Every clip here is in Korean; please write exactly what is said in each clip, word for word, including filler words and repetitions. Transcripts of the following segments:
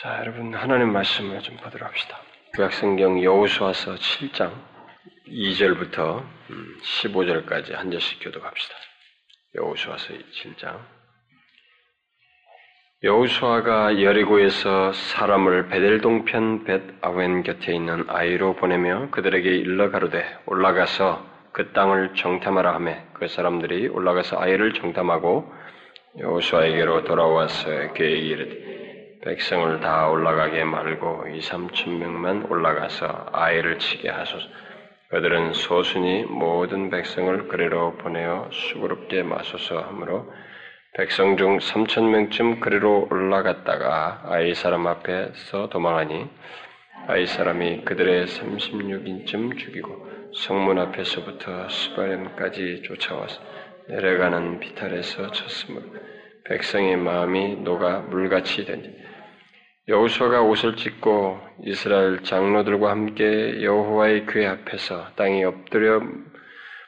자, 여러분 하나님 말씀을 좀 보도록 합시다. 구약성경 여호수아서 칠 장 이 절부터 십오 절까지 한 절씩 교독합시다. 여호수아서 칠 장. 여호수아가 여리고에서 사람을 베델 동편 벳아웬 곁에 있는 아이로 보내며 그들에게 일러 가로되 올라가서 그 땅을 정탐하라 하며 그 사람들이 올라가서 아이를 정탐하고 여호수아에게로 돌아와서 그에게 이르되 백성을 다 올라가게 말고 이삼천 명만 올라가서 아이를 치게 하소서. 그들은 소순히 모든 백성을 그리로 보내어 수고롭게 마소서 하므로 백성 중 삼천 명쯤 그리로 올라갔다가 아이 사람 앞에서 도망하니 아이 사람이 그들의 삼십육 인쯤 죽이고 성문 앞에서부터 스바렘까지 쫓아와서 내려가는 비탈에서 쳤으므로 백성의 마음이 녹아 물같이 되니 여호수아가 옷을 찢고 이스라엘 장로들과 함께 여호와의 궤 앞에서 땅에 엎드려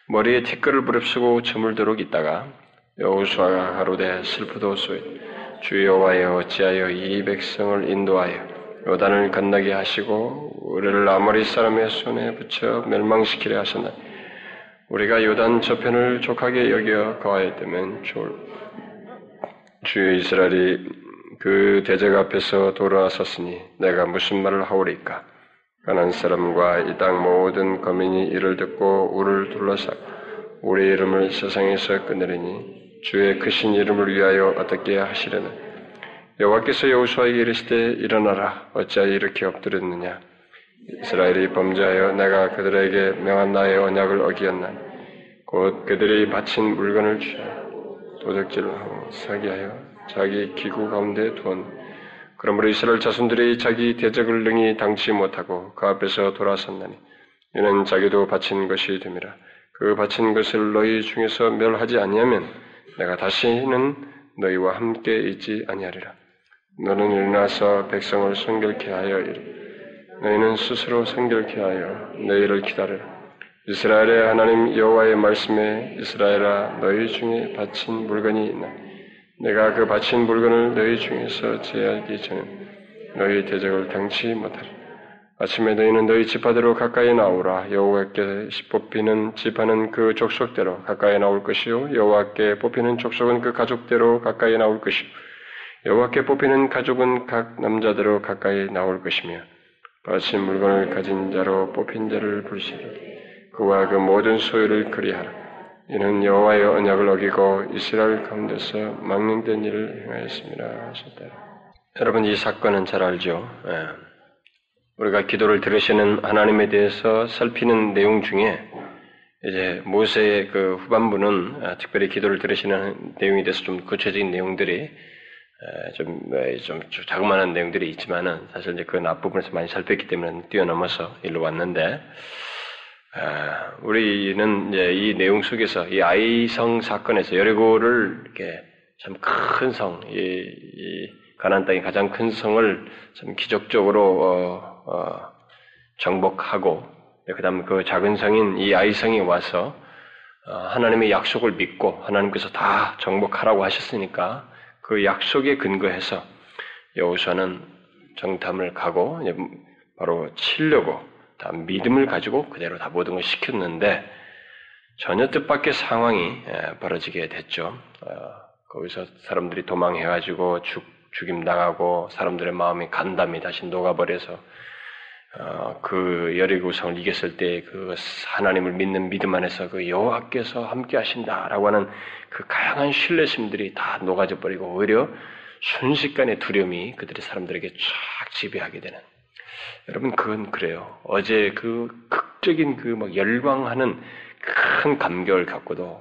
머리에 티끌을 부릅쓰고 저물도록 있다가 여호수아가 가로되 슬프도소이다. 주 여호와여 어찌하여 이 백성을 인도하여 요단을 건너게 하시고 우리를 아모리 사람의 손에 붙여 멸망시키려 하셨나. 우리가 요단 저편을 족하게 여겨 거하였다면 좋을. 주 이스라엘이 그 대적 앞에서 돌아섰으니 내가 무슨 말을 하오리까. 가난 사람과 이 땅 모든 거민이 이를 듣고 우리를 둘러싸고 우리 이름을 세상에서 끊으리니 주의 크신 이름을 위하여 어떻게 하시려나. 여호와께서 여호수아에게 이르시되 일어나라 어찌하여 이렇게 엎드렸느냐. 이스라엘이 범죄하여 내가 그들에게 명한 나의 언약을 어기었나니 곧 그들이 바친 물건을 취하여 도적질하고 사기하여 자기 기구 가운데 두었나. 그러므로 이스라엘 자손들이 자기 대적을 능히 당치 못하고 그 앞에서 돌아섰나니 이는 자기도 바친 것이 됨이라. 그 바친 것을 너희 중에서 멸하지 아니하면 내가 다시는 너희와 함께 있지 아니하리라. 너는 일어나서 백성을 성결케 하여 이르라. 너희는 스스로 성결케 하여 너희를 기다리라. 이스라엘의 하나님 여호와의 말씀에 이스라엘아 너희 중에 바친 물건이 있나. 내가 그 바친 물건을 너희 중에서 제하기 전에 너희 대적을 당치 못하리라. 아침에 너희는 너희 지파대로 가까이 나오라. 여호와께 뽑히는 지파는 그 족속대로 가까이 나올 것이요 여호와께 뽑히는 족속은 그 가족대로 가까이 나올 것이요 여호와께 뽑히는 가족은 각 남자대로 가까이 나올 것이며 바친 물건을 가진 자로 뽑힌 자를 불시라. 그와 그 모든 소유를 그리하라. 이는 여호와의 언약을 어기고 이스라엘 가운데서 망령된 일을 행하였습니다 하셨다. 여러분 이 사건은 잘 알죠? 예. 우리가 기도를 들으시는 하나님에 대해서 살피는 내용 중에 이제 모세의 그 후반부는 특별히 기도를 들으시는 내용에 대해서 좀 구체적인 내용들이 좀, 좀 자그마한 내용들이 있지만은 사실 이제 그 앞부분에서 많이 살폈기 때문에 뛰어넘어서 일로 왔는데 우리는 이제 이 내용 속에서 이 아이성 사건에서 여리고를 이렇게 참 큰 성, 이, 이 가나안 땅의 가장 큰 성을 참 기적적으로 어, 어, 정복하고 그 다음 그 작은 성인 이 아이성이 와서 어, 하나님의 약속을 믿고 하나님께서 다 정복하라고 하셨으니까 그 약속에 근거해서 여호수아는 정탐을 가고 이제 바로 치려고 다 믿음을 가지고 그대로 다 모든 걸 시켰는데 전혀 뜻밖의 상황이 예, 벌어지게 됐죠. 어, 거기서 사람들이 도망해가지고 죽, 죽임당하고 사람들의 마음이 간담이 다시 녹아버려서 어, 그 여리고성을 이겼을 때 그 하나님을 믿는 믿음 안에서 그 여호와께서 함께 하신다라고 하는 그 다양한 신뢰심들이 다 녹아져 버리고 오히려 순식간에 두려움이 그들의 사람들에게 쫙 지배하게 되는. 여러분 그건 그래요. 어제 그 극적인 그 막 열광하는 큰 감격을 갖고도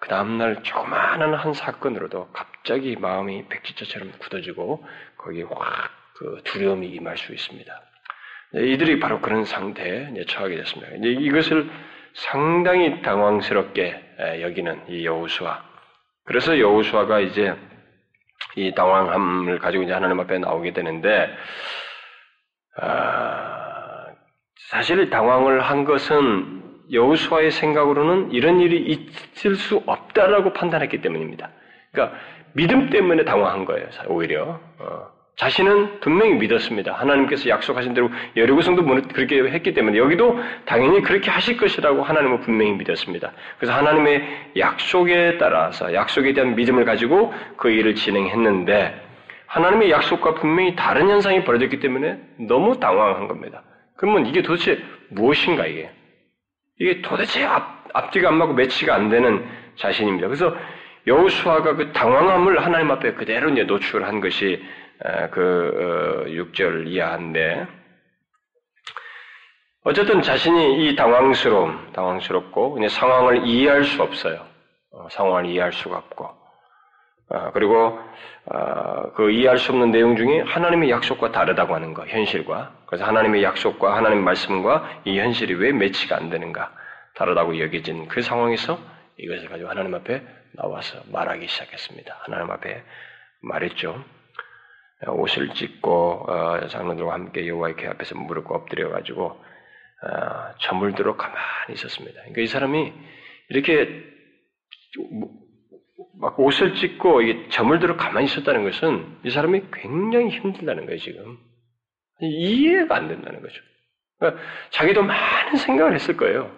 그 다음날 조그마한 한 사건으로도 갑자기 마음이 백지자처럼 굳어지고 거기에 확 그 두려움이 임할 수 있습니다. 이들이 바로 그런 상태에 처하게 됐습니다. 이제 이것을 상당히 당황스럽게 여기는 이 여호수아. 그래서 여호수아가 이제 이 당황함을 가지고 이제 하나님 앞에 나오게 되는데, 아, 사실 당황을 한 것은 여호수아의 생각으로는 이런 일이 있을 수 없다라고 판단했기 때문입니다. 그러니까 믿음 때문에 당황한 거예요. 오히려. 어. 자신은 분명히 믿었습니다. 하나님께서 약속하신 대로 여리고성도 그렇게 했기 때문에 여기도 당연히 그렇게 하실 것이라고 하나님은 분명히 믿었습니다. 그래서 하나님의 약속에 따라서 약속에 대한 믿음을 가지고 그 일을 진행했는데 하나님의 약속과 분명히 다른 현상이 벌어졌기 때문에 너무 당황한 겁니다. 그러면 이게 도대체 무엇인가 이게? 이게 도대체 앞, 앞뒤가 안 맞고 매치가 안 되는 자신입니다. 그래서 여호수아가 그 당황함을 하나님 앞에 그대로 이제 노출한 것이 그 육 절 이하인데 어쨌든 자신이 이 당황스러움, 당황스럽고 그냥 상황을 이해할 수 없어요. 상황을 이해할 수가 없고 그리고 그 이해할 수 없는 내용 중에 하나님의 약속과 다르다고 하는 거, 현실과 그래서 하나님의 약속과 하나님의 말씀과 이 현실이 왜 매치가 안 되는가 다르다고 여겨진 그 상황에서 이것을 가지고 하나님 앞에 나와서 말하기 시작했습니다. 하나님 앞에 말했죠. 옷을 찢고 어, 장로들과 함께 여호와의 궤 앞에서 무릎 엎드려 가지고 어, 저물도록 가만히 있었습니다. 그러니까 이 사람이 이렇게 막 옷을 찢고 이게 저물도록 가만히 있었다는 것은 이 사람이 굉장히 힘들다는 거예요. 지금 이해가 안 된다는 거죠. 그러니까 자기도 많은 생각을 했을 거예요.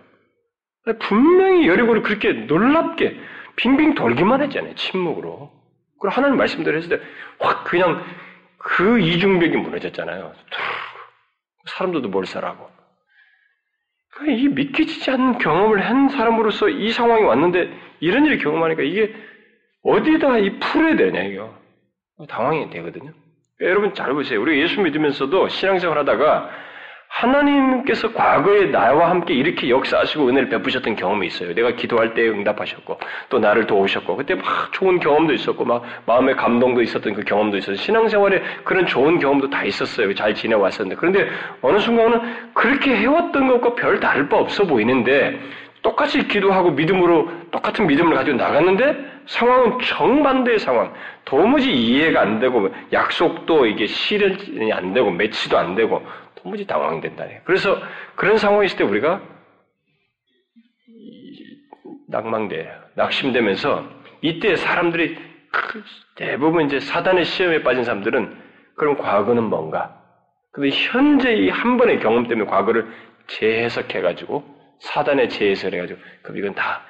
분명히 여리고를 그렇게 놀랍게 빙빙 돌기만 했잖아요. 침묵으로. 그리고 하나님 말씀대로 했을 때 확 그냥 그 이중벽이 무너졌잖아요. 사람들도 몰살하고. 그러니까 이게 믿기지 않는 경험을 한 사람으로서 이 상황이 왔는데 이런 일을 경험하니까 이게 어디다 이 풀어야 되냐 이거. 당황이 되거든요. 그러니까 여러분 잘 보세요. 우리 예수 믿으면서도 신앙생활 하다가 하나님께서 과거에 나와 함께 이렇게 역사하시고 은혜를 베푸셨던 경험이 있어요. 내가 기도할 때 응답하셨고 또 나를 도우셨고 그때 막 좋은 경험도 있었고 막 마음의 감동도 있었던 그 경험도 있었어요. 신앙생활에 그런 좋은 경험도 다 있었어요. 잘 지내왔었는데 그런데 어느 순간은 그렇게 해왔던 것과 별 다를 바 없어 보이는데 똑같이 기도하고 믿음으로 똑같은 믿음을 가지고 나갔는데 상황은 정반대의 상황. 도무지 이해가 안 되고 약속도 이게 실현이 안 되고 매치도 안 되고 도무지 당황된다네요. 그래서 그런 상황이 있을 때 우리가 낙망돼요. 낙심되면서 이때 사람들이 대부분 이제 사단의 시험에 빠진 사람들은 그럼 과거는 뭔가? 근데 현재 이 한 번의 경험 때문에 과거를 재해석해가지고 사단의 재해석해가지고 그럼 이건 다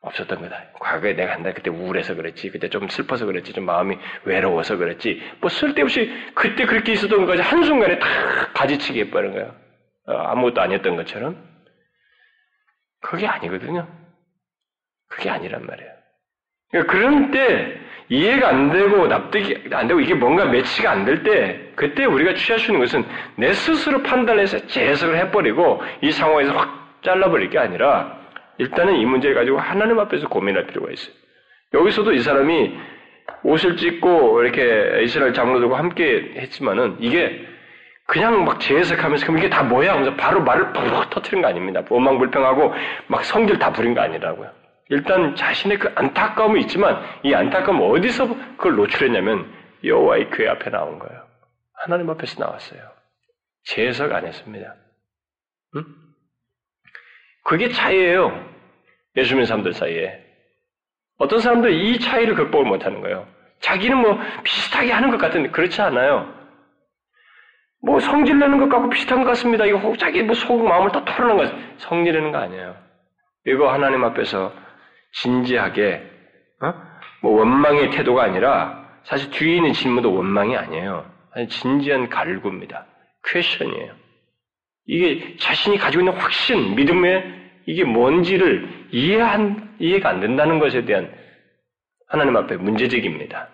없었던 거다. 과거에 내가 한다. 그때 우울해서 그랬지. 그때 좀 슬퍼서 그랬지. 좀 마음이 외로워서 그랬지. 뭐 쓸데없이 그때 그렇게 있었던 것까지 한순간에 다 가지치기 해버린 거야. 어, 아무것도 아니었던 것처럼. 그게 아니거든요. 그게 아니란 말이에요. 그러니까 그런 때 이해가 안 되고 납득이 안 되고 이게 뭔가 매치가 안 될 때 그때 우리가 취할 수 있는 것은 내 스스로 판단해서 재해석을 해버리고 이 상황에서 확 잘라버릴 게 아니라 일단은 이 문제를 가지고 하나님 앞에서 고민할 필요가 있어요. 여기서도 이 사람이 옷을 찢고 이렇게 이스라엘 장로들과 함께 했지만은 이게 그냥 막 재해석하면서 그럼 이게 다 뭐야? 하면서 바로 말을 푹 터트린 거 아닙니다. 원망불평하고 막 성질 다 부린 거 아니라고요. 일단 자신의 그 안타까움이 있지만 이 안타까움은 어디서 그걸 노출했냐면 여호와의 궤 앞에 나온 거예요. 하나님 앞에서 나왔어요. 재해석 안 했습니다. 응? 그게 차이예요. 예수 믿는 사람들 사이에. 어떤 사람들은 이 차이를 극복을 못하는 거예요. 자기는 뭐 비슷하게 하는 것 같은데 그렇지 않아요. 뭐 성질내는 것 같고 비슷한 것 같습니다. 이거 자기 뭐 속 마음을 다 털어놓은 것 같습니다. 성질내는 거 아니에요. 이거 하나님 앞에서 진지하게 어? 뭐 원망의 태도가 아니라 사실 뒤에 있는 질문도 원망이 아니에요. 사실 진지한 갈구입니다. 퀘션이에요. 이게 자신이 가지고 있는 확신, 믿음의 이게 뭔지를 이해한, 이해가 안 된다는 것에 대한 하나님 앞에 문제제기입니다.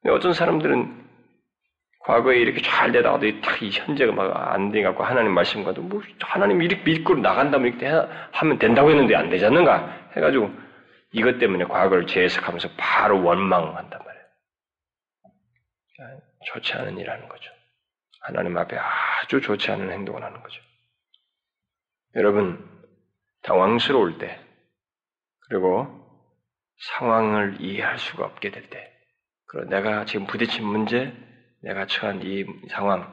근데 어떤 사람들은 과거에 이렇게 잘 되다가도 딱 이 현재가 막 안 돼갖고 하나님 말씀과도 뭐 하나님 이렇게 믿고 나간다면 이렇게 하면 된다고 했는데 안 되지 않는가? 해가지고 이것 때문에 과거를 재해석하면서 바로 원망한단 말이에요. 좋지 않은 일하는 거죠. 하나님 앞에 아주 좋지 않은 행동을 하는 거죠. 여러분, 당황스러울 때, 그리고 상황을 이해할 수가 없게 될 때, 그리고 내가 지금 부딪힌 문제, 내가 처한 이 상황,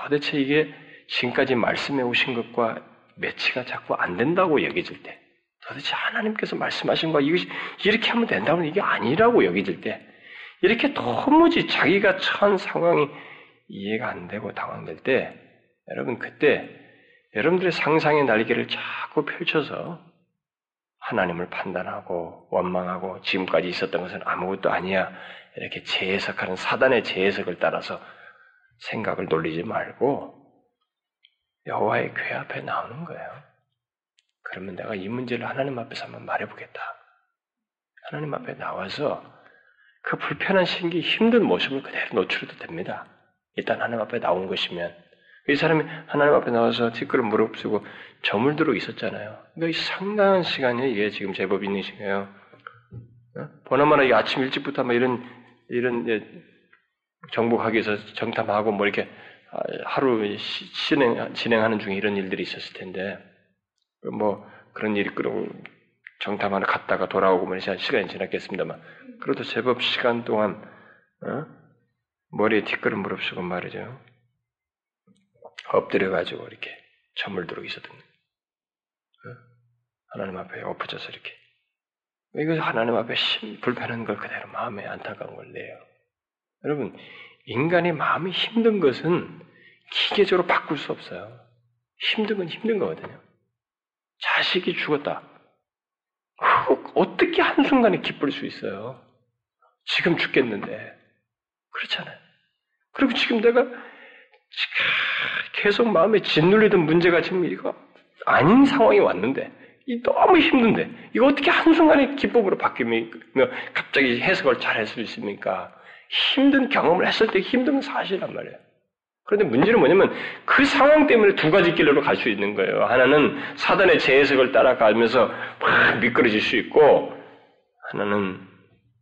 도대체 이게 지금까지 말씀해 오신 것과 매치가 자꾸 안 된다고 여겨질 때, 도대체 하나님께서 말씀하신 거 이것이 이렇게 하면 된다면 이게 아니라고 여겨질 때, 이렇게 도무지 자기가 처한 상황이 이해가 안 되고 당황될 때, 여러분 그때 여러분들의 상상의 날개를 자꾸 펼쳐서 하나님을 판단하고 원망하고 지금까지 있었던 것은 아무것도 아니야 이렇게 재해석하는 사단의 재해석을 따라서 생각을 놀리지 말고 여호와의 궤 앞에 나오는 거예요. 그러면 내가 이 문제를 하나님 앞에서 한번 말해보겠다. 하나님 앞에 나와서 그 불편한 신기 힘든 모습을 그대로 노출해도 됩니다. 일단 하나님 앞에 나온 것이면 이 사람이 하나님 앞에 나와서 티끌을 무릅쓰고 저물도록 있었잖아요. 그러니까 이 상당한 시간이 이게 지금 제법 있는 시간이에요. 어? 보나마나 이 아침 일찍부터 막 이런 이런 정복하기 위해서 정탐하고 뭐 이렇게 하루 시, 진행, 진행하는 중에 이런 일들이 있었을 텐데 뭐 그런 일이 끌고 정탐하러 갔다가 돌아오고 뭐 시간이 지났겠습니다만 그래도 제법 시간 동안 어? 머리에 티끌을 무릅쓰고 말이죠. 엎드려가지고 이렇게 저물도록 있었던 거예요. 하나님 앞에 엎어져서 이렇게. 이거 하나님 앞에 심, 불편한 걸 그대로 마음에 안타까운 걸 내요. 여러분, 인간의 마음이 힘든 것은 기계적으로 바꿀 수 없어요. 힘든 건 힘든 거거든요. 자식이 죽었다. 그거 어떻게 한순간에 기쁠 수 있어요? 지금 죽겠는데. 그렇잖아요. 그리고 지금 내가 계속 마음에 짓눌리던 문제가 지금 이거 아닌 상황이 왔는데 이 너무 힘든데 이거 어떻게 한순간에 기쁨으로 바뀌며 갑자기 해석을 잘 할 수 있습니까? 힘든 경험을 했을 때 힘든 건 사실이란 말이에요. 그런데 문제는 뭐냐면 그 상황 때문에 두 가지 길로 갈 수 있는 거예요. 하나는 사단의 재해석을 따라가면서 막 미끄러질 수 있고 하나는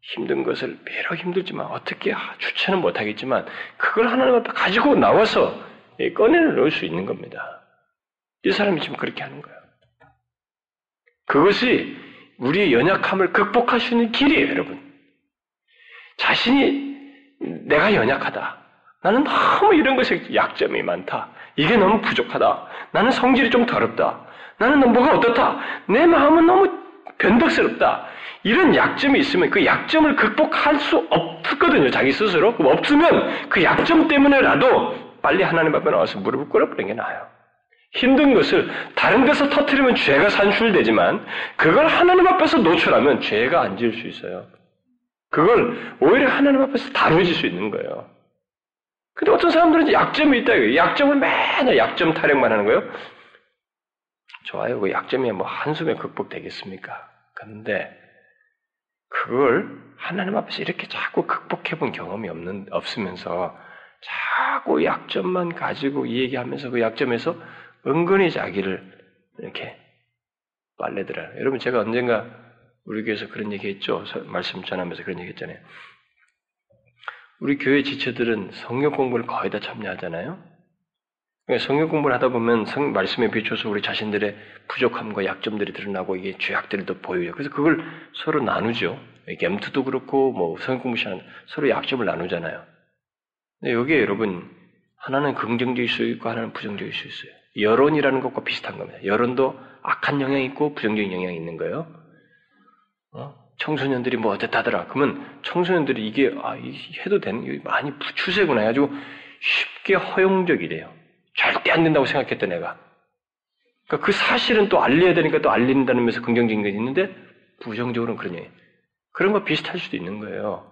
힘든 것을 매력 힘들지만 어떻게 주체는 못하겠지만 그걸 하나님 앞에 가지고 나와서 꺼내놓을 수 있는 겁니다. 이 사람이 지금 그렇게 하는 거예요. 그것이 우리의 연약함을 극복할 수 있는 길이에요. 여러분 자신이 내가 연약하다. 나는 너무 이런 것에 약점이 많다. 이게 너무 부족하다. 나는 성질이 좀 더럽다. 나는 뭐가 어떻다. 내 마음은 너무 변덕스럽다. 이런 약점이 있으면 그 약점을 극복할 수 없거든요. 자기 스스로. 그럼 없으면 그 약점 때문에라도 빨리 하나님 앞에 나와서 무릎을 꿇어버리는 게 나아요. 힘든 것을 다른 데서 터뜨리면 죄가 산출되지만 그걸 하나님 앞에서 노출하면 죄가 안 지을 수 있어요. 그걸 오히려 하나님 앞에서 다루어질 수 있는 거예요. 근데 어떤 사람들은 약점이 있다. 약점을 맨날 약점 타령만 하는 거예요. 좋아요. 그 약점이 뭐 한숨에 극복되겠습니까? 근데 그걸 하나님 앞에서 이렇게 자꾸 극복해본 경험이 없는, 없으면서 자꾸 약점만 가지고 이 얘기하면서 그 약점에서 은근히 자기를 이렇게 빨래들어요. 여러분 제가 언젠가 우리 교회에서 그런 얘기했죠. 말씀 전하면서 그런 얘기했잖아요. 우리 교회 지체들은 성경 공부를 거의 다 참여하잖아요. 성경 공부를 하다 보면 성, 말씀에 비춰서 우리 자신들의 부족함과 약점들이 드러나고 이게 죄악들이 더 보여요. 그래서 그걸 서로 나누죠. 엠투도 그렇고 뭐 성경 공부 시간 서로 약점을 나누잖아요. 근데 여기에 여러분 하나는 긍정적일 수 있고 하나는 부정적일 수 있어요. 여론이라는 것과 비슷한 겁니다. 여론도 악한 영향이 있고 부정적인 영향이 있는 거예요. 어? 청소년들이 뭐 어땠다더라. 그러면 청소년들이 이게 아 해도 되는 많이 추세구나 해가지고 쉽게 허용적이래요. 절대 안 된다고 생각했던 애가. 그러니까 그 사실은 또 알려야 되니까 또 알린다는 면에서 긍정적인 게 있는데 부정적으로는 그런 얘기. 그런 거 비슷할 수도 있는 거예요.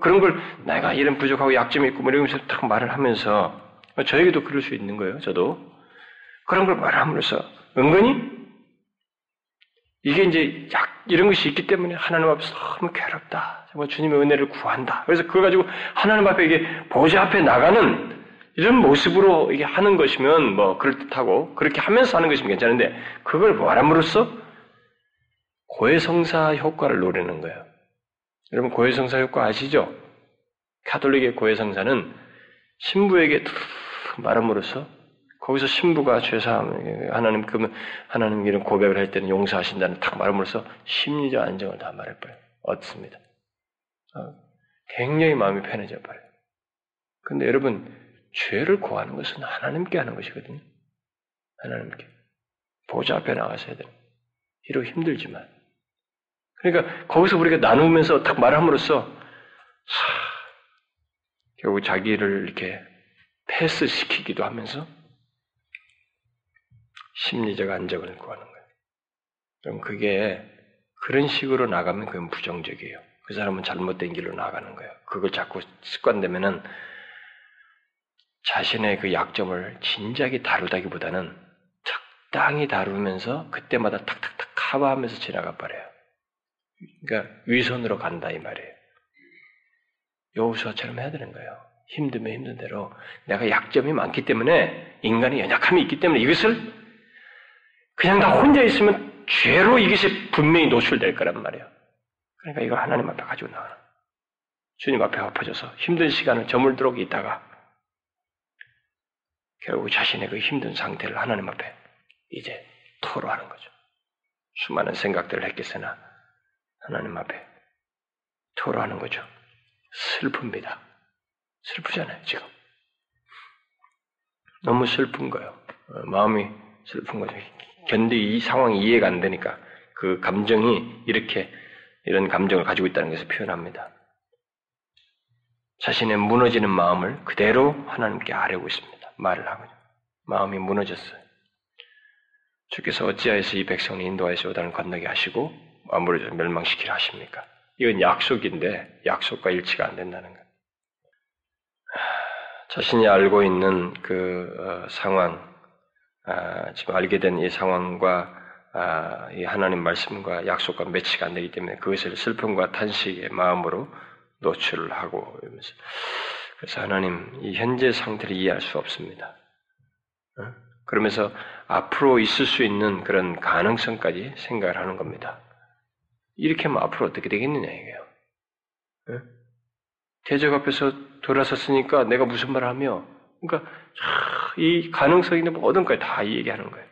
그런 걸 내가 이런 부족하고 약점이 있고 뭐 이러면서 딱 말을 하면서 저에게도 그럴 수 있는 거예요. 저도. 그런 걸 말함으로써 은근히 이게 이제 약, 이런 것이 있기 때문에 하나님 앞에서 너무 괴롭다. 정말 주님의 은혜를 구한다. 그래서 그걸 가지고 하나님 앞에 이게 보좌 앞에 나가는 이런 모습으로 이게 하는 것이면 뭐 그럴듯하고 그렇게 하면서 하는 것이면 괜찮은데 그걸 말함으로써 고해성사 효과를 노리는 거예요. 여러분 고해성사 효과 아시죠? 가톨릭의 고해성사는 신부에게 말함으로써 거기서 신부가 죄사함 하나님 그러면 하나님 이런 고백을 할 때는 용서하신다는 탁 말함으로써 심리적 안정을 다 말해버려요. 얻습니다. 굉장히 마음이 편해져 버려요. 근데 여러분 죄를 고하는 것은 하나님께 하는 것이거든요. 하나님께. 보좌 앞에 나가셔야 돼요. 이로 힘들지만. 그러니까 거기서 우리가 나누면서 딱 말함으로써 결국 자기를 이렇게 패스시키기도 하면서 심리적 안정을 구하는 거예요. 그럼 그게 그런 식으로 나가면 그건 부정적이에요. 그 사람은 잘못된 길로 나가는 거예요. 그걸 자꾸 습관되면은 자신의 그 약점을 진작에 다루다기보다는 적당히 다루면서 그때마다 탁탁탁 커버하면서 지나가 버려요. 그러니까 위선으로 간다 이 말이에요. 여호수아처럼 해야 되는 거예요. 힘들면 힘든 대로 내가 약점이 많기 때문에 인간의 연약함이 있기 때문에 이것을 그냥 다 혼자 있으면 죄로 이것이 분명히 노출될 거란 말이에요. 그러니까 이걸 하나님 앞에 가지고 나가는 주님 앞에 엎어져서 힘든 시간을 저물도록 있다가 결국 자신의 그 힘든 상태를 하나님 앞에 이제 토로하는 거죠. 수많은 생각들을 했겠으나 하나님 앞에 토로하는 거죠. 슬픕니다. 슬프잖아요, 지금. 너무 슬픈 거예요. 마음이 슬픈 거죠. 견디 이 상황이 이해가 안 되니까 그 감정이 이렇게 이런 감정을 가지고 있다는 것을 표현합니다. 자신의 무너지는 마음을 그대로 하나님께 아뢰고 있습니다. 말을 하고 마음이 무너졌어요. 주께서 어찌하여서 이 백성을 인도하여서 요단을 건너게 하시고 아무래도 멸망시키려 하십니까? 이건 약속인데 약속과 일치가 안 된다는 것. 자신이 알고 있는 그 어, 상황, 아, 지금 알게 된 이 상황과 아, 이 하나님 말씀과 약속과 매치가 안 되기 때문에 그것을 슬픔과 탄식의 마음으로 노출을 하고 이러면서. 그래서 하나님 이 현재 상태를 이해할 수 없습니다. 어? 그러면서 앞으로 있을 수 있는 그런 가능성까지 생각을 하는 겁니다. 이렇게 하면 앞으로 어떻게 되겠느냐 이게요. 어? 대적 앞에서 돌아섰으니까 내가 무슨 말을 하며, 그러니까 이 가능성이 뭐 어딘가에 다 얘기하는 거예요.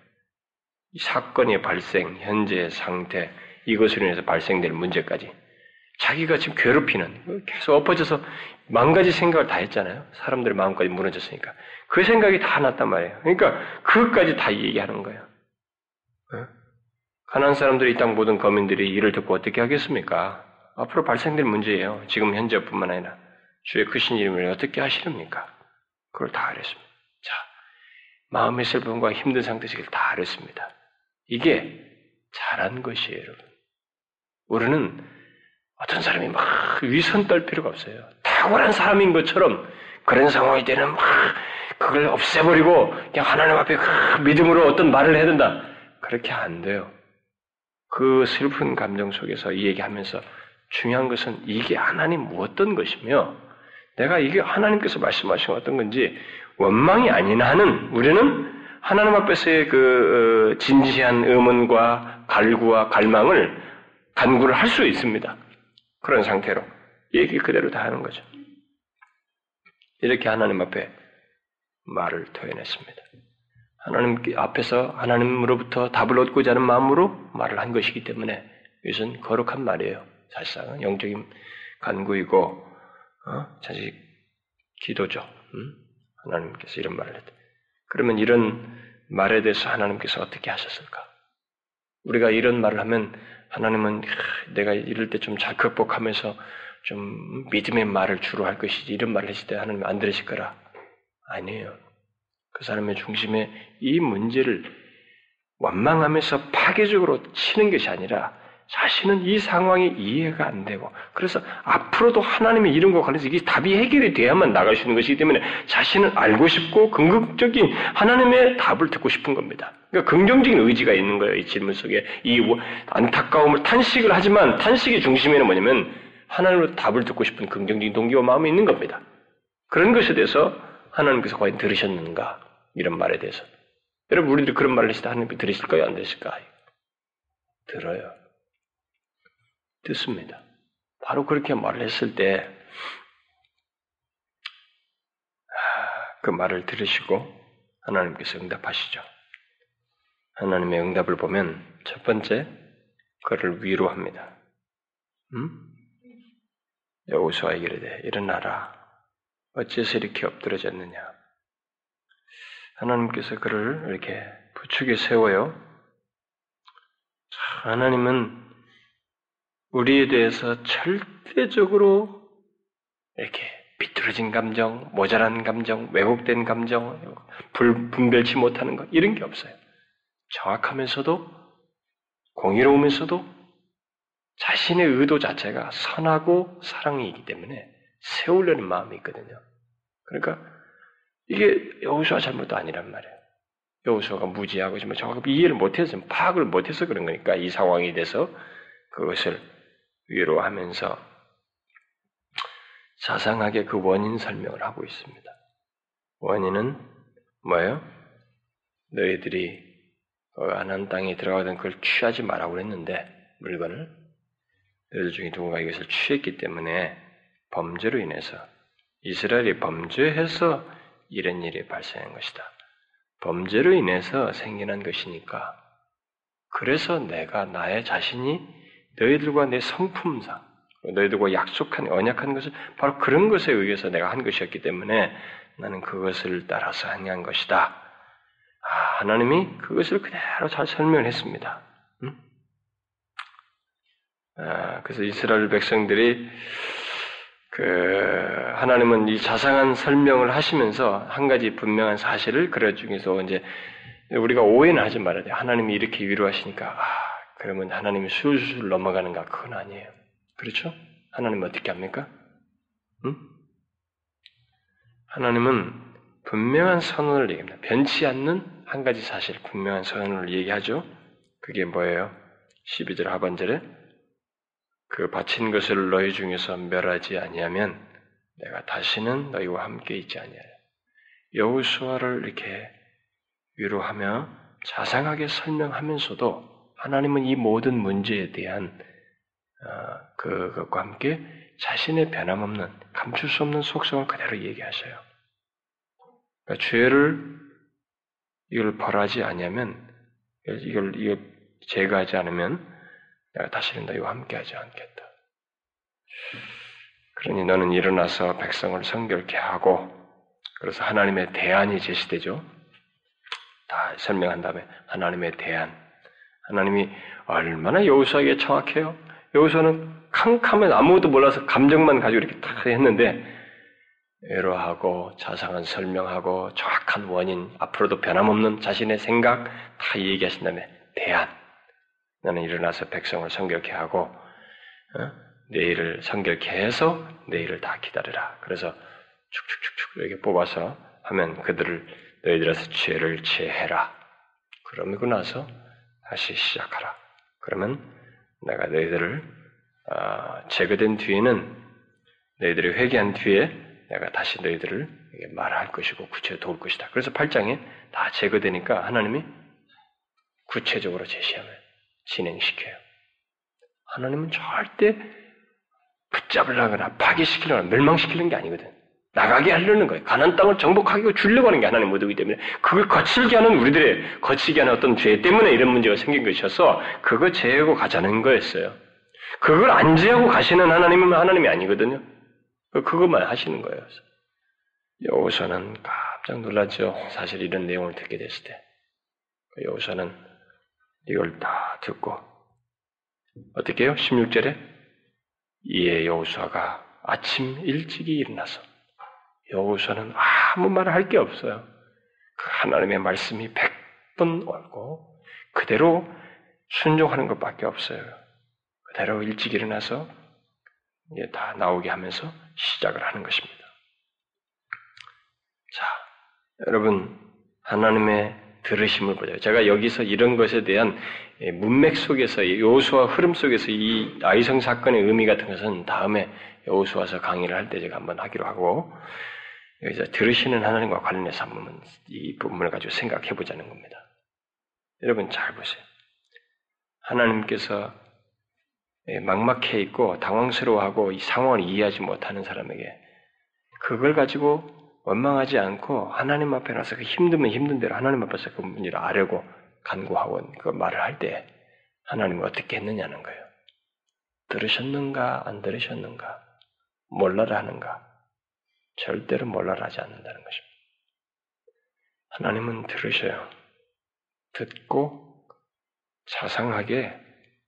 이 사건의 발생, 현재의 상태, 이것으로 인해서 발생될 문제까지 자기가 지금 괴롭히는, 계속 엎어져서 만 가지 생각을 다 했잖아요. 사람들의 마음까지 무너졌으니까 그 생각이 다 났단 말이에요. 그러니까 그것까지 다 얘기하는 거예요. 어? 가난한 사람들이 이 땅 모든 거민들이 이를 듣고 어떻게 하겠습니까? 앞으로 발생될 문제예요. 지금 현재뿐만 아니라 주의 크신 이름을 어떻게 하시렵니까? 그걸 다 알았습니다. 자, 마음의 슬픔과 힘든 상태시길 다 알았습니다. 이게 잘한 것이에요, 여러분. 우리는 어떤 사람이 막 위선 떨 필요가 없어요. 탁월한 사람인 것처럼 그런 상황이 되는 막 그걸 없애버리고 그냥 하나님 앞에 그 믿음으로 어떤 말을 해야 된다. 그렇게 안 돼요. 그 슬픈 감정 속에서 이 얘기하면서 중요한 것은 이게 하나님 무엇던 것이며 내가 이게 하나님께서 말씀하신 어떤 건지 원망이 아닌 한은 우리는 하나님 앞에서의 그 진지한 의문과 갈구와 갈망을 간구를 할 수 있습니다. 그런 상태로 얘기 그대로 다 하는 거죠. 이렇게 하나님 앞에 말을 토해냈습니다. 하나님 앞에서 하나님으로부터 답을 얻고자 하는 마음으로 말을 한 것이기 때문에 이것은 거룩한 말이에요. 사실상 영적인 간구이고 어? 자식 기도죠. 응? 하나님께서 이런 말을 했다. 그러면 이런 말에 대해서 하나님께서 어떻게 하셨을까? 우리가 이런 말을 하면 하나님은 내가 이럴 때 좀 잘 극복하면서 좀 믿음의 말을 주로 할 것이지 이런 말을 했을 때 하나님은 안 들으실 거라. 아니에요. 그 사람의 중심에 이 문제를 원망하면서 파괴적으로 치는 것이 아니라 자신은 이 상황이 이해가 안 되고 그래서 앞으로도 하나님이 이런 것 관련해서 이게 답이 해결이 돼야만 나갈 수 있는 것이기 때문에 자신은 알고 싶고 긍정적인 하나님의 답을 듣고 싶은 겁니다. 그러니까 긍정적인 의지가 있는 거예요. 이 질문 속에 이 안타까움을 탄식을 하지만 탄식의 중심에는 뭐냐면 하나님으로 답을 듣고 싶은 긍정적인 동기와 마음이 있는 겁니다. 그런 것에 대해서 하나님께서 과연 들으셨는가 이런 말에 대해서 여러분 우리도 그런 말을 했을 때 하나님이 들으실까요? 안 들으실까요? 들어요. 듣습니다. 바로 그렇게 말을 했을 때 그 말을 들으시고 하나님께서 응답하시죠. 하나님의 응답을 보면 첫 번째 그를 위로합니다. 음? 여호수아에게 이르되 일어나라. 어째서 이렇게 엎드러졌느냐. 하나님께서 그를 이렇게 부축에 세워요. 하나님은 우리에 대해서 절대적으로 이렇게 비뚤어진 감정, 모자란 감정, 왜곡된 감정, 불, 분별치 못하는 것 이런 게 없어요. 정확하면서도 공의로우면서도 자신의 의도 자체가 선하고 사랑이기 때문에 세우려는 마음이 있거든요. 그러니까 이게 여호수아 잘못도 아니란 말이에요. 여호수아가 무지하고 지금 정확히 이해를 못해서 파악을 못해서 그런 거니까 이 상황이 돼서 그것을 위로하면서 자상하게 그 원인 설명을 하고 있습니다. 원인은 뭐예요? 너희들이 가나안 땅에 들어가던 그걸 취하지 말라고 했는데 물건을 너희들 중에 누군가 이것을 취했기 때문에 범죄로 인해서 이스라엘이 범죄해서 이런 일이 발생한 것이다. 범죄로 인해서 생겨난 것이니까 그래서 내가 나의 자신이 너희들과 내 성품상 너희들과 약속한 언약한 것을 바로 그런 것에 의해서 내가 한 것이었기 때문에 나는 그것을 따라서 행한 것이다. 아, 하나님이 그것을 그대로 잘 설명을 했습니다. 응? 아, 그래서 이스라엘 백성들이 그 하나님은 이 자상한 설명을 하시면서 한 가지 분명한 사실을 그럴 중에서 이제 우리가 오해는 하지 말아야 돼요. 하나님이 이렇게 위로하시니까 아, 그러면 하나님이 술술 넘어가는가? 그건 아니에요. 그렇죠? 하나님은 어떻게 합니까? 응? 하나님은 분명한 선언을 얘기합니다. 변치 않는 한 가지 사실, 분명한 선언을 얘기하죠. 그게 뭐예요? 십이 절 하반절에 그 바친 것을 너희 중에서 멸하지 아니하면 내가 다시는 너희와 함께 있지 아니하라. 여호수아를 이렇게 위로하며 자상하게 설명하면서도 하나님은 이 모든 문제에 대한 어, 그것과 함께 자신의 변함없는, 감출 수 없는 속성을 그대로 얘기하셔요. 그러니까 죄를 이걸 벌하지 않으면, 이걸, 이걸 제거하지 않으면 내가 다시는 너희와 함께하지 않겠다. 그러니 너는 일어나서 백성을 성결케 하고, 그래서 하나님의 대안이 제시되죠. 다 설명한 다음에 하나님의 대안. 하나님이 얼마나 여호수아에게 정확해요. 여호수아는 캄캄해서 아무것도 몰라서 감정만 가지고 이렇게 탁 했는데 위로하고 자상한 설명하고 정확한 원인, 앞으로도 변함없는 자신의 생각 다 얘기하신 다음에 대안. 나는 일어나서 백성을 성결케 하고 어? 내일을 성결케 해서 내일을 다 기다리라. 그래서 축축축축 이렇게 뽑아서 하면 그들을 너희들에서 죄를 제해라. 그러고 나서 다시 시작하라. 그러면 내가 너희들을 어, 제거된 뒤에는 너희들이 회개한 뒤에 내가 다시 너희들을 말할 것이고 구체에 도울 것이다. 그래서 팔 장에 다 제거되니까 하나님이 구체적으로 제시하면 진행시켜요. 하나님은 절대 붙잡으려거나 파괴시키려거나 멸망시키는 게 아니거든. 나가게 하려는 거예요. 가나안 땅을 정복하고 주려고 하는 게 하나님의 의도이기 때문에 그걸 거칠게 하는 우리들의 거치게 하는 어떤 죄 때문에 이런 문제가 생긴 것이어서 그거 제하고 가자는 거였어요. 그걸 안 제하고 가시는 하나님은 하나님이 아니거든요. 그것만 하시는 거예요. 여호수아는 깜짝 놀랐죠. 사실 이런 내용을 듣게 됐을 때. 여호수아는 이걸 다 듣고 어떻게 해요? 십육 절에 이에 여호수아가 아침 일찍이 일어나서 여호수아는 아무 말을 할 게 없어요. 그 하나님의 말씀이 백 번 옳고 그대로 순종하는 것밖에 없어요. 그대로 일찍 일어나서 이게 다 나오게 하면서 시작을 하는 것입니다. 자, 여러분 하나님의 들으심을 보자. 제가 여기서 이런 것에 대한 문맥 속에서 여호수아 흐름 속에서 이 아이성 사건의 의미 같은 것은 다음에 여호수아서 강의를 할 때 제가 한번 하기로 하고 여기서 들으시는 하나님과 관련해서 한번 이 부분을 가지고 생각해 보자는 겁니다. 여러분 잘 보세요. 하나님께서 막막해 있고 당황스러워하고 이 상황을 이해하지 못하는 사람에게 그걸 가지고 원망하지 않고 하나님 앞에 나서 그 힘들면 힘든 대로 하나님 앞에서 그 문제를 아려고 간구하고 그 말을 할 때 하나님이 어떻게 했느냐는 거예요. 들으셨는가 안 들으셨는가 몰라라 하는가 절대로 몰라라 하지 않는다는 것입니다. 하나님은 들으셔요. 듣고 자상하게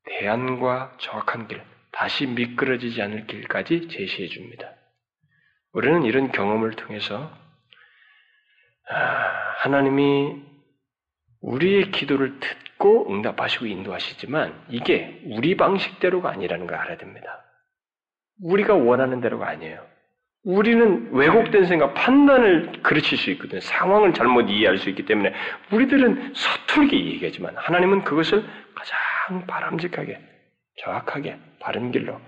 대안과 정확한 길, 다시 미끄러지지 않을 길까지 제시해 줍니다. 우리는 이런 경험을 통해서 하나님이 우리의 기도를 듣고 응답하시고 인도하시지만 이게 우리 방식대로가 아니라는 걸 알아야 됩니다. 우리가 원하는 대로가 아니에요. 우리는 왜곡된 생각, 판단을 그르칠 수 있거든요. 상황을 잘못 이해할 수 있기 때문에 우리들은 서툴게 얘기하지만 하나님은 그것을 가장 바람직하게, 정확하게, 바른 길로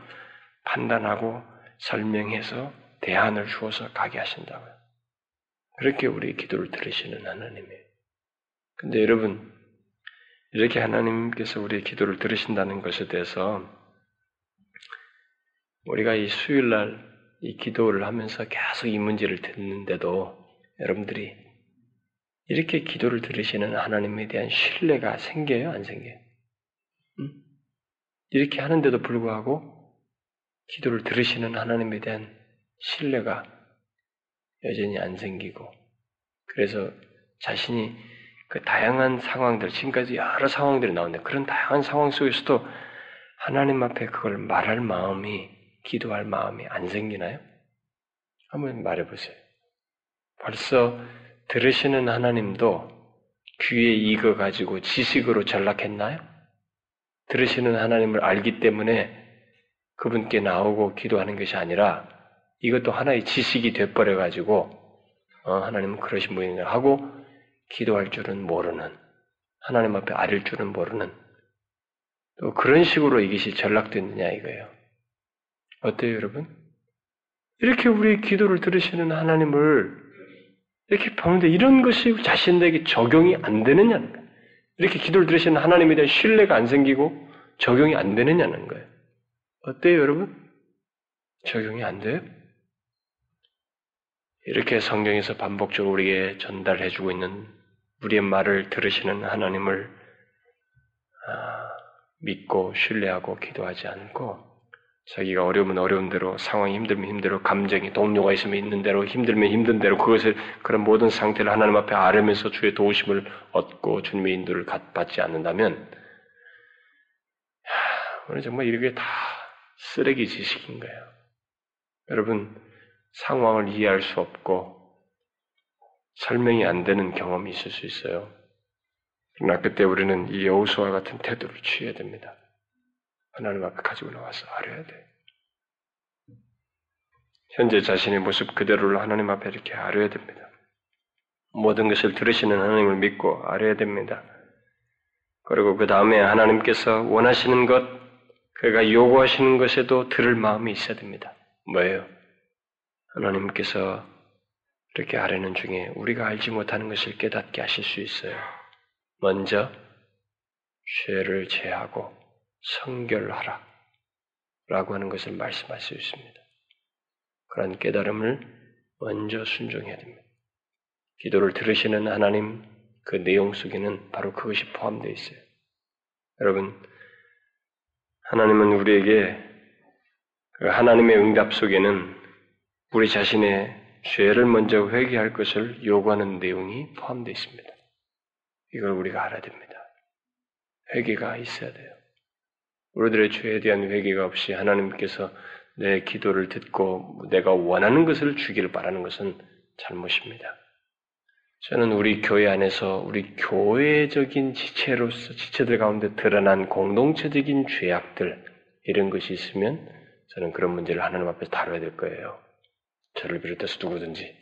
판단하고 설명해서 대안을 주어서 가게 하신다고요. 그렇게 우리의 기도를 들으시는 하나님이에요. 근데 여러분, 이렇게 하나님께서 우리의 기도를 들으신다는 것에 대해서 우리가 이 수요일날 이 기도를 하면서 계속 이 문제를 듣는데도 여러분들이 이렇게 기도를 들으시는 하나님에 대한 신뢰가 생겨요? 안 생겨요? 응? 이렇게 하는데도 불구하고 기도를 들으시는 하나님에 대한 신뢰가 여전히 안 생기고, 그래서 자신이 그 다양한 상황들, 지금까지 여러 상황들이 나오는데 그런 다양한 상황 속에서도 하나님 앞에 그걸 말할 마음이, 기도할 마음이 안 생기나요? 한번 말해보세요. 벌써 들으시는 하나님도 귀에 익어 가지고 지식으로 전락했나요? 들으시는 하나님을 알기 때문에 그분께 나오고 기도하는 것이 아니라 이것도 하나의 지식이 돼버려 가지고 어, 하나님은 그러신 분이냐 하고 기도할 줄은 모르는, 하나님 앞에 아릴 줄은 모르는, 또 그런 식으로 이것이 전락됐느냐 이거예요. 어때요, 여러분? 이렇게 우리의 기도를 들으시는 하나님을 이렇게 보는데 이런 것이 자신에게 적용이 안 되느냐는 거예요. 이렇게 기도를 들으시는 하나님에 대한 신뢰가 안 생기고 적용이 안 되느냐는 거예요. 어때요, 여러분? 적용이 안 돼요? 이렇게 성경에서 반복적으로 우리에게 전달해주고 있는 우리의 말을 들으시는 하나님을 아, 믿고 신뢰하고 기도하지 않고 자기가 어려우면 어려운 대로, 상황이 힘들면 힘대로, 감정이 동료가 있으면 있는 대로, 힘들면 힘든 대로, 그것을, 그런 모든 상태를 하나님 앞에 아뢰면서 주의 도우심을 얻고 주님의 인도를 받지 않는다면, 하, 오늘 정말 이게 다 쓰레기 지식인 거예요. 여러분, 상황을 이해할 수 없고 설명이 안 되는 경험이 있을 수 있어요. 그러나 그때 우리는 이 여호수아 같은 태도를 취해야 됩니다. 하나님 앞에 가지고 나와서 아뢰야 돼. 현재 자신의 모습 그대로를 하나님 앞에 이렇게 아뢰야 됩니다. 모든 것을 들으시는 하나님을 믿고 아뢰야 됩니다. 그리고 그 다음에 하나님께서 원하시는 것, 그가 요구하시는 것에도 들을 마음이 있어야 됩니다. 뭐예요? 하나님께서 이렇게 아뢰는 중에 우리가 알지 못하는 것을 깨닫게 하실 수 있어요. 먼저 죄를 제하고 성결하라 라고 하는 것을 말씀할 수 있습니다. 그런 깨달음을 먼저 순종해야 됩니다. 기도를 들으시는 하나님, 그 내용 속에는 바로 그것이 포함되어 있어요. 여러분, 하나님은 우리에게 하나님의 응답 속에는 우리 자신의 죄를 먼저 회개할 것을 요구하는 내용이 포함되어 있습니다. 이걸 우리가 알아야 됩니다. 회개가 있어야 돼요. 우리들의 죄에 대한 회개가 없이 하나님께서 내 기도를 듣고 내가 원하는 것을 주기를 바라는 것은 잘못입니다. 저는 우리 교회 안에서 우리 교회적인 지체로서 지체들 가운데 드러난 공동체적인 죄악들, 이런 것이 있으면 저는 그런 문제를 하나님 앞에서 다뤄야 될 거예요. 저를 비롯해서 누구든지.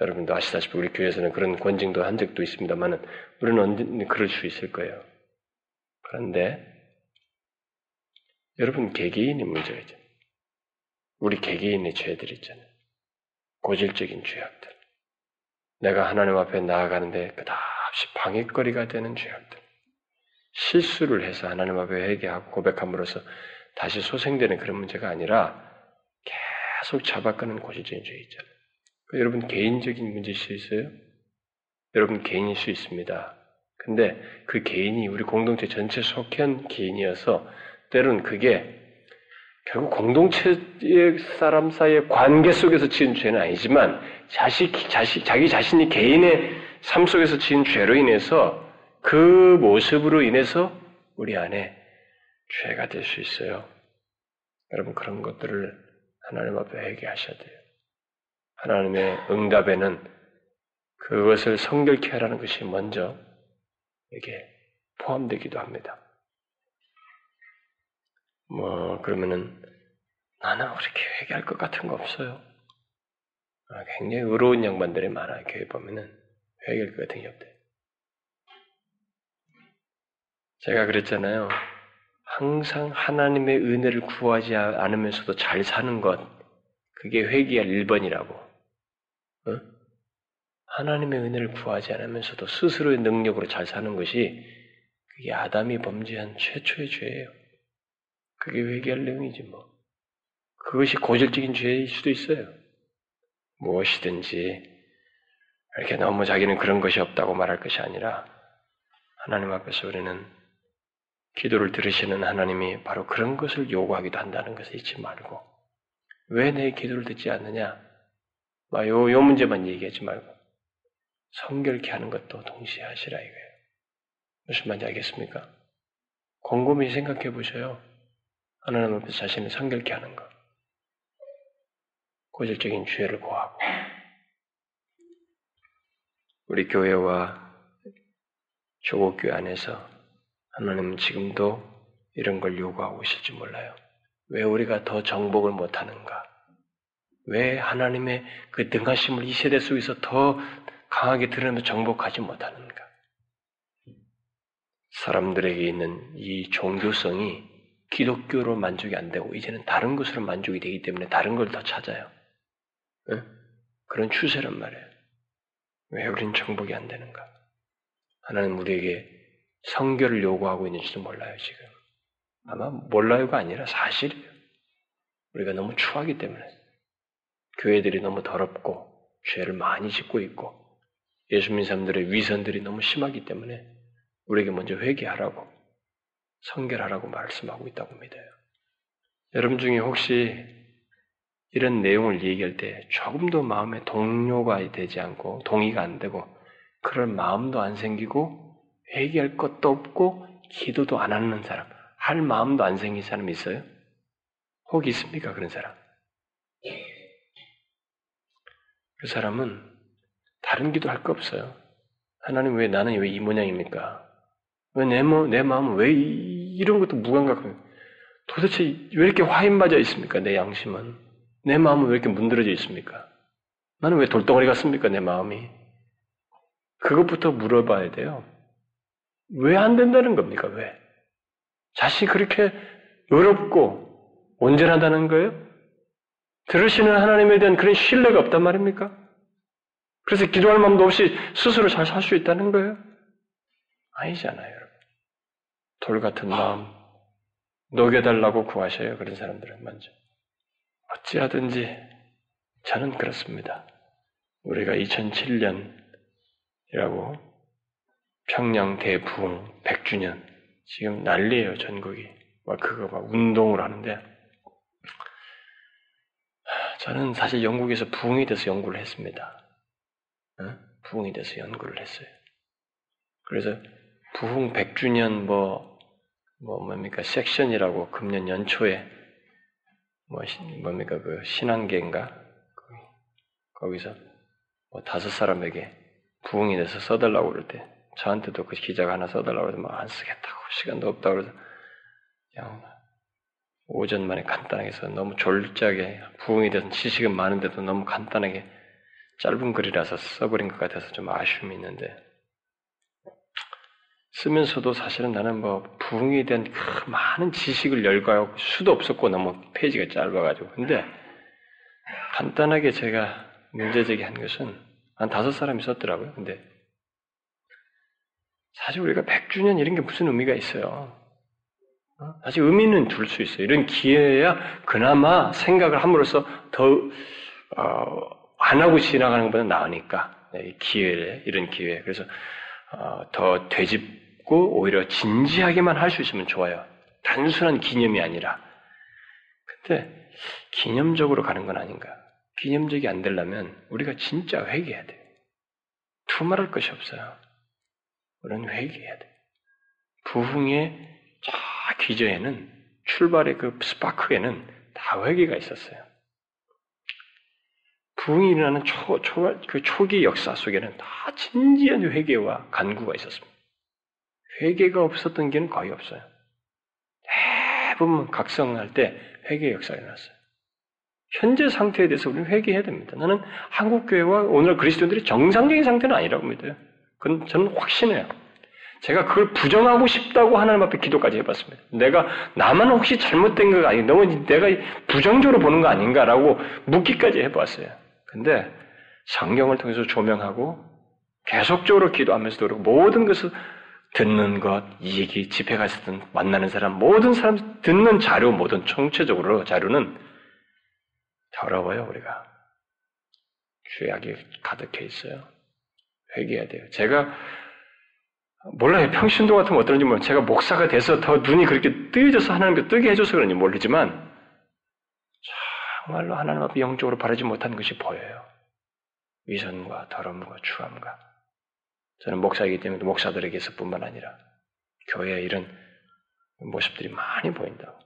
여러분도 아시다시피 우리 교회에서는 그런 권징도 한 적도 있습니다만 우리는 언제든 그럴 수 있을 거예요. 그런데 여러분, 개개인의 문제가 있잖아요. 우리 개개인의 죄들이 있잖아요. 고질적인 죄악들. 내가 하나님 앞에 나아가는데 그다지 방해거리가 되는 죄악들. 실수를 해서 하나님 앞에 회개하고 고백함으로써 다시 소생되는 그런 문제가 아니라 계속 잡아끄는 고질적인 죄 있잖아요. 여러분, 개인적인 문제일 수 있어요? 여러분, 개인일 수 있습니다. 근데 그 개인이 우리 공동체 전체 속한 개인이어서 때론 그게 결국 공동체의 사람 사이의 관계 속에서 지은 죄는 아니지만 자식, 자식, 자기 자신이 개인의 삶 속에서 지은 죄로 인해서 그 모습으로 인해서 우리 안에 죄가 될 수 있어요. 여러분, 그런 것들을 하나님 앞에 회개하셔야 돼요. 하나님의 응답에는 그것을 성결케 하라는 것이 먼저 이게 포함되기도 합니다. 뭐 그러면은 나는 그렇게 회개할 것 같은 거 없어요. 아, 굉장히 의로운 양반들이 많아요. 교회 보면은 회개할 것 같은 게 없대요. 제가 그랬잖아요. 항상 하나님의 은혜를 구하지 않으면서도 잘 사는 것, 그게 회개할 일 번이라고. 어? 하나님의 은혜를 구하지 않으면서도 스스로의 능력으로 잘 사는 것이, 그게 아담이 범죄한 최초의 죄예요. 그게 회개할 내용이지 뭐. 그것이 고질적인 죄일 수도 있어요. 무엇이든지 이렇게 너무 자기는 그런 것이 없다고 말할 것이 아니라, 하나님 앞에서 우리는 기도를 들으시는 하나님이 바로 그런 것을 요구하기도 한다는 것을 잊지 말고, 왜 내 기도를 듣지 않느냐, 요, 요 문제만 얘기하지 말고 성결케 하는 것도 동시에 하시라 이거예요. 무슨 말인지 알겠습니까? 곰곰이 생각해 보셔요. 하나님 앞에서 자신을 성결케 하는 것, 고질적인 죄를 고하고, 우리 교회와 조국교회 안에서 하나님은 지금도 이런 걸 요구하고 있을지 몰라요. 왜 우리가 더 정복을 못하는가? 왜 하나님의 그 능하심을 이 세대 속에서 더 강하게 드러내면서 정복하지 못하는가? 사람들에게 있는 이 종교성이 기독교로 만족이 안 되고 이제는 다른 것으로 만족이 되기 때문에 다른 걸 더 찾아요. 네? 그런 추세란 말이에요. 왜 우린 정복이 안 되는가? 하나님 우리에게 성결을 요구하고 있는지도 몰라요. 지금 아마 몰라요가 아니라 사실이에요. 우리가 너무 추하기 때문에 교회들이 너무 더럽고 죄를 많이 짓고 있고 예수 믿는 사람들의 위선들이 너무 심하기 때문에 우리에게 먼저 회개하라고, 성결하라고 말씀하고 있다고 믿어요. 여러분 중에 혹시 이런 내용을 얘기할 때 조금도 마음에 동요가 되지 않고 동의가 안 되고 그런 마음도 안 생기고 회개할 것도 없고 기도도 안 하는 사람, 할 마음도 안 생긴 사람 있어요? 혹 있습니까? 그런 사람. 그 사람은 다른 기도 할 거 없어요. 하나님 왜 나는 왜 이 모양입니까? 왜 내 내 마음은 왜 이, 이런 것도 무감각해요? 도대체 왜 이렇게 화인 맞아 있습니까? 내 양심은, 내 마음은 왜 이렇게 문드러져 있습니까? 나는 왜 돌덩어리 같습니까? 내 마음이. 그것부터 물어봐야 돼요. 왜 안 된다는 겁니까? 왜? 자신이 그렇게 어렵고 온전하다는 거예요? 들으시는 하나님에 대한 그런 신뢰가 없단 말입니까? 그래서 기도할 마음도 없이 스스로 잘 살 수 있다는 거예요? 아니잖아요, 여러분. 돌 같은 마음, 녹여달라고 구하셔요, 그런 사람들은 먼저. 어찌하든지, 저는 그렇습니다. 우리가 이천칠 년이라고 평양 대부흥 백 주년, 지금 난리예요, 전국이. 막 그거 막 운동을 하는데, 저는 사실 영국에서 부흥이 돼서 연구를 했습니다. 어? 부흥이 돼서 연구를 했어요. 그래서 부흥 백 주년 뭐, 뭐 뭡니까 섹션이라고 금년 연초에 뭐 뭡니까 그 신앙계인가 거기서 뭐 다섯 사람에게 부흥이 돼서 써달라고 그럴 때 저한테도 그 기자가 하나 써달라고 해서 막 안 쓰겠다고 시간도 없다고 그래서 그냥 오전 만에 간단하게 해서 너무 졸지하게 부흥에 대한 지식은 많은데도 너무 간단하게 짧은 글이라서 써버린 것 같아서 좀 아쉬움이 있는데 쓰면서도 사실은 나는 뭐 부흥에 대한 그 많은 지식을 열거할 수도 없었고 너무 페이지가 짧아가지고 근데 간단하게 제가 문제제기한 것은 한 다섯 사람이 썼더라고요. 근데 사실 우리가 백 주년 이런 게 무슨 의미가 있어요. 사실 의미는 둘 수 있어요. 이런 기회야 그나마 생각을 함으로써 더, 어, 안 하고 지나가는 것보다 나으니까. 기회래, 이런 기회. 그래서, 어, 더 되짚고 오히려 진지하게만 할 수 있으면 좋아요. 단순한 기념이 아니라. 근데, 기념적으로 가는 건 아닌가. 기념적이 안 되려면 우리가 진짜 회개해야 돼요. 두말할 것이 없어요. 우리는 회개해야 돼요. 부흥의 저 기저에는, 출발의 그 스파크에는 다 회개가 있었어요. 부흥이 일어나는 초, 초, 그 초기 역사 속에는 다 진지한 회개와 간구가 있었습니다. 회개가 없었던 게는 거의 없어요. 대부분 각성할 때 회개의 역사가 일어났어요. 현재 상태에 대해서 우리는 회개해야 됩니다. 나는 한국교회와 오늘 그리스도인들이 정상적인 상태는 아니라고 믿어요. 그건 저는 확신해요. 제가 그걸 부정하고 싶다고 하나님 앞에 기도까지 해봤습니다. 내가 나만 혹시 잘못된 거 아닌가, 너무 내가 부정적으로 보는 거 아닌가라고 묻기까지 해봤어요. 근데 성경을 통해서 조명하고 계속적으로 기도하면서도 그렇고 모든 것을 듣는 것, 이 얘기, 집회 갔을 때 만나는 사람, 모든 사람 듣는 자료, 모든 총체적으로 자료는 더러워요, 우리가. 죄악이 가득해 있어요. 회개해야 돼요. 제가, 몰라요. 평신도 같은 건 어떤지 모르겠어요. 제가 목사가 돼서 더 눈이 그렇게 뜨여져서 하나님께 뜨게 해줘서 그런지 모르지만, 정말로 하나님 앞에 영적으로 바르지 못한 것이 보여요. 위선과 더러움과 추함과. 저는 목사이기 때문에 목사들에게서 뿐만 아니라, 교회에 이런 모습들이 많이 보인다고.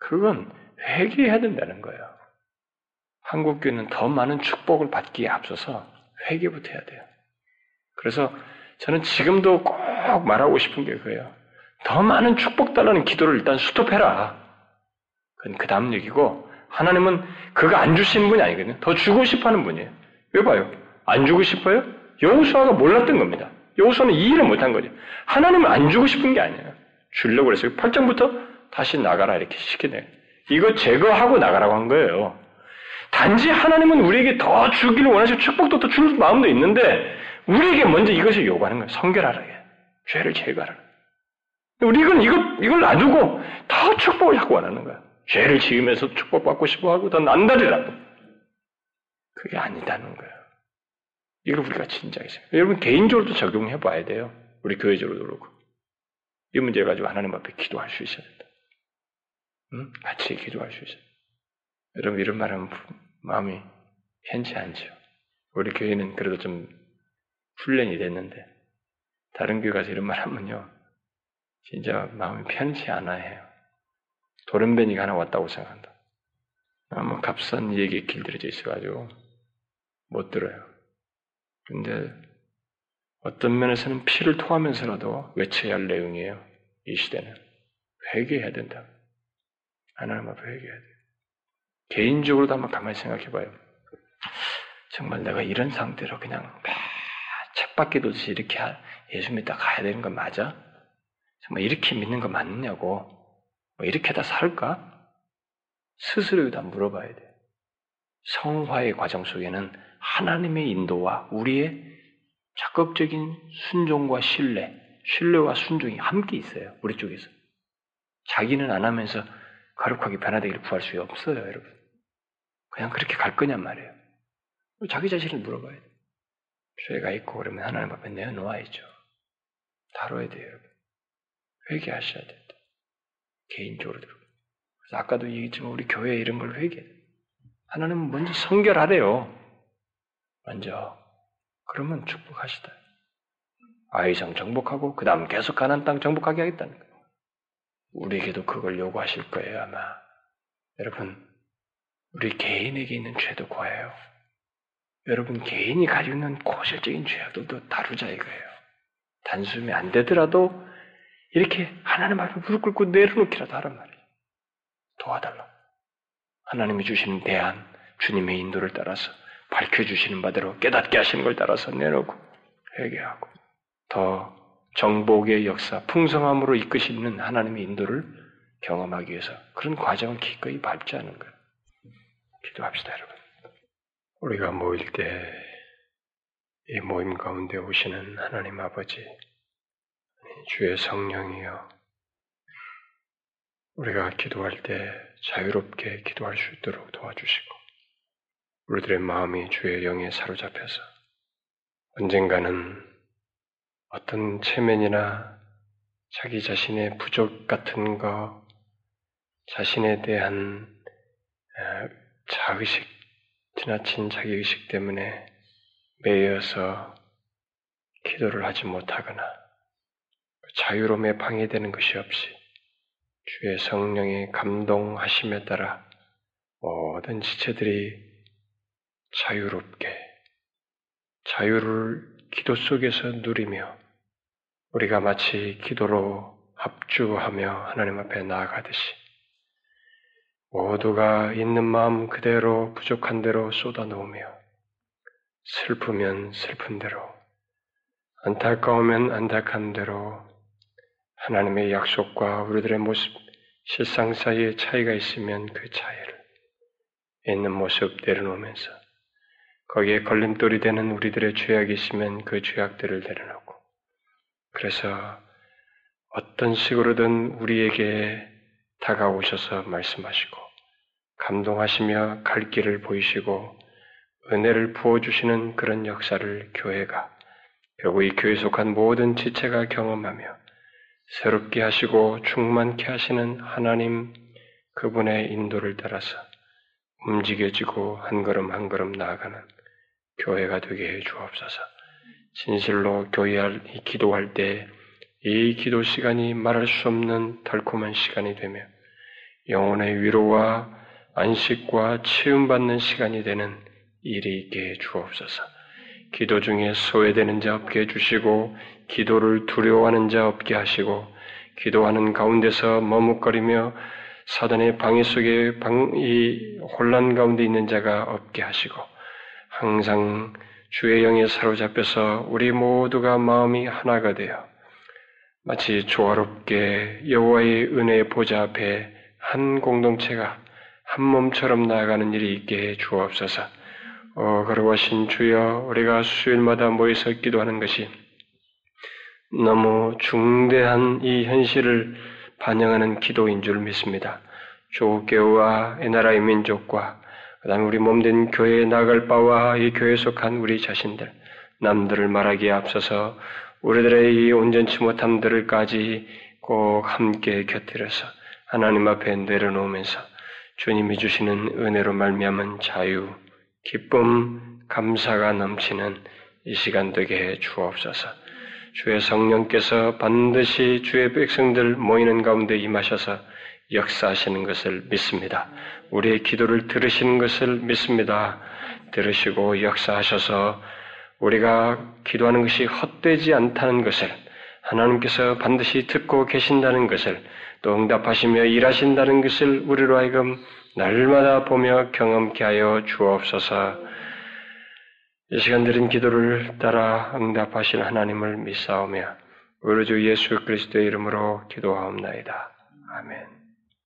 그건 회개해야 된다는 거예요. 한국교회는 더 많은 축복을 받기에 앞서서 회개부터 해야 돼요. 그래서 저는 지금도 꼭 말하고 싶은 게 그거예요. 더 많은 축복 달라는 기도를 일단 스톱해라. 그건 그 다음 얘기고, 하나님은 그거 안 주시는 분이 아니거든요. 더 주고 싶어 하는 분이에요. 왜 봐요? 안 주고 싶어요? 여호수아가 몰랐던 겁니다. 여호수아는 이 일을 못한 거죠. 하나님은 안 주고 싶은 게 아니에요. 주려고 그랬어요. 팔 장부터 다시 나가라 이렇게 시키네요. 이거 제거하고 나가라고 한 거예요. 단지 하나님은 우리에게 더 주기를 원하시고 축복도 더 줄 마음도 있는데 우리에게 먼저 이것을 요구하는 거예요. 성결하라. 죄를 제거하라. 우리 이건 이걸, 이걸 놔두고 더 축복을 자꾸 원하는 거예요. 죄를 지으면서 축복받고 싶어하고 더 난다리라고. 그게 아니다는 거예요. 이걸 우리가 진작에 여러분 개인적으로도 적용해 봐야 돼요. 우리 교회적으로도 그렇고. 이 문제 가지고 하나님 앞에 기도할 수 있어야 된다. 응? 같이 기도할 수 있어야 된다. 여러분, 이런 말 하면 마음이 편치 않죠. 우리 교회는 그래도 좀 훈련이 됐는데, 다른 교회 가서 이런 말 하면요, 진짜 마음이 편치 않아 해요. 도련변이가 하나 왔다고 생각한다. 너무 값싼 얘기에 길들여져 있어가지고 못 들어요. 근데 어떤 면에서는 피를 토하면서라도 외쳐야 할 내용이에요. 이 시대는. 회개해야 된다. 하나님 앞에 회개해야 돼요. 개인적으로도 한번 가만히 생각해봐요. 정말 내가 이런 상태로 그냥 막 책밖에 도지 이렇게 예수 믿다 가야 되는 건 맞아? 정말 이렇게 믿는 거 맞느냐고, 뭐 이렇게 다 살까? 스스로에게 다 물어봐야 돼요. 성화의 과정 속에는 하나님의 인도와 우리의 적극적인 순종과 신뢰, 신뢰와 순종이 함께 있어요. 우리 쪽에서. 자기는 안 하면서 거룩하게 변화되기를 구할 수 없어요, 여러분. 그냥 그렇게 갈 거냔 말이에요. 자기 자신을 물어봐야 돼요. 죄가 있고 그러면 하나님 앞에 내어놓아야죠. 다뤄야 돼요, 여러분. 회개하셔야 돼요. 개인적으로도. 그래서 아까도 얘기했지만 우리 교회에 이런 걸 회개해야 돼요. 하나님은 먼저 성결하래요. 먼저. 그러면 축복하시다. 아이성 정복하고 그 다음 계속 가나안 땅 정복하게 하겠다는 거예요. 우리에게도 그걸 요구하실 거예요, 아마. 여러분, 우리 개인에게 있는 죄도 고해요. 여러분, 개인이 가지고 있는 고질적인 죄악들도 다루자 이거예요. 단숨에 안 되더라도 이렇게 하나님 앞에 무릎 꿇고 내려놓기라도 하란 말이에요. 도와달라. 하나님이 주시는 대안, 주님의 인도를 따라서 밝혀주시는 바대로 깨닫게 하시는 걸 따라서 내놓고 회개하고 더 정복의 역사, 풍성함으로 이끄시는 하나님의 인도를 경험하기 위해서 그런 과정을 기꺼이 밟지 않은 거예요. 기도합시다, 여러분. 우리가 모일 때 이 모임 가운데 오시는 하나님 아버지, 주의 성령이여, 우리가 기도할 때 자유롭게 기도할 수 있도록 도와주시고 우리들의 마음이 주의 영에 사로잡혀서 언젠가는 어떤 체면이나 자기 자신의 부족 같은 것, 자신에 대한 자의식, 지나친 자기의식 때문에 매여서 기도를 하지 못하거나 자유로움에 방해되는 것이 없이 주의 성령의 감동하심에 따라 모든 지체들이 자유롭게 자유를 기도 속에서 누리며 우리가 마치 기도로 합주하며 하나님 앞에 나아가듯이 모두가 있는 마음 그대로 부족한 대로 쏟아놓으며 슬프면 슬픈 대로 안타까우면 안타까운 대로 하나님의 약속과 우리들의 모습 실상 사이에 차이가 있으면 그 차이를 있는 모습 내려놓으면서 거기에 걸림돌이 되는 우리들의 죄악이 있으면 그 죄악들을 내려놓고 그래서 어떤 식으로든 우리에게 다가오셔서 말씀하시고 감동하시며 갈 길을 보이시고 은혜를 부어주시는 그런 역사를 교회가 결국 이 교회에 속한 모든 지체가 경험하며 새롭게 하시고 충만케 하시는 하나님 그분의 인도를 따라서 움직여지고 한 걸음 한 걸음 나아가는 교회가 되게 해 주옵소서. 진실로 교회할 이 기도할 때 이 기도 시간이 말할 수 없는 달콤한 시간이 되며 영혼의 위로와 안식과 치유받는 시간이 되는 일이 있게 해 주옵소서. 기도 중에 소외되는 자 없게 해주시고 기도를 두려워하는 자 없게 하시고 기도하는 가운데서 머뭇거리며 사단의 방해 속에 방, 이 혼란 가운데 있는 자가 없게 하시고 항상 주의 영에 사로잡혀서 우리 모두가 마음이 하나가 되어 마치 조화롭게 여호와의 은혜의 보좌 앞에 한 공동체가 한 몸처럼 나아가는 일이 있게 해 주옵소서. 어, 거룩하신 주여, 우리가 수요일마다 모여서 기도하는 것이 너무 중대한 이 현실을 반영하는 기도인 줄 믿습니다. 조교와 이 나라의 민족과 그 다음에 우리 몸된 교회에 나아갈 바와 이 교회에 속한 우리 자신들, 남들을 말하기에 앞서서 우리들의 이 온전치 못함들을까지 꼭 함께 곁들여서 하나님 앞에 내려놓으면서 주님이 주시는 은혜로 말미암은 자유, 기쁨, 감사가 넘치는 이 시간 되게 주옵소서. 주의 성령께서 반드시 주의 백성들 모이는 가운데 임하셔서 역사하시는 것을 믿습니다. 우리의 기도를 들으시는 것을 믿습니다. 들으시고 역사하셔서 우리가 기도하는 것이 헛되지 않다는 것을, 하나님께서 반드시 듣고 계신다는 것을, 또 응답하시며 일하신다는 것을 우리로 하여금 날마다 보며 경험케 하여 주옵소서. 이 시간 드린 기도를 따라 응답하신 하나님을 믿사오며 우리 주 예수 그리스도의 이름으로 기도하옵나이다. 아멘.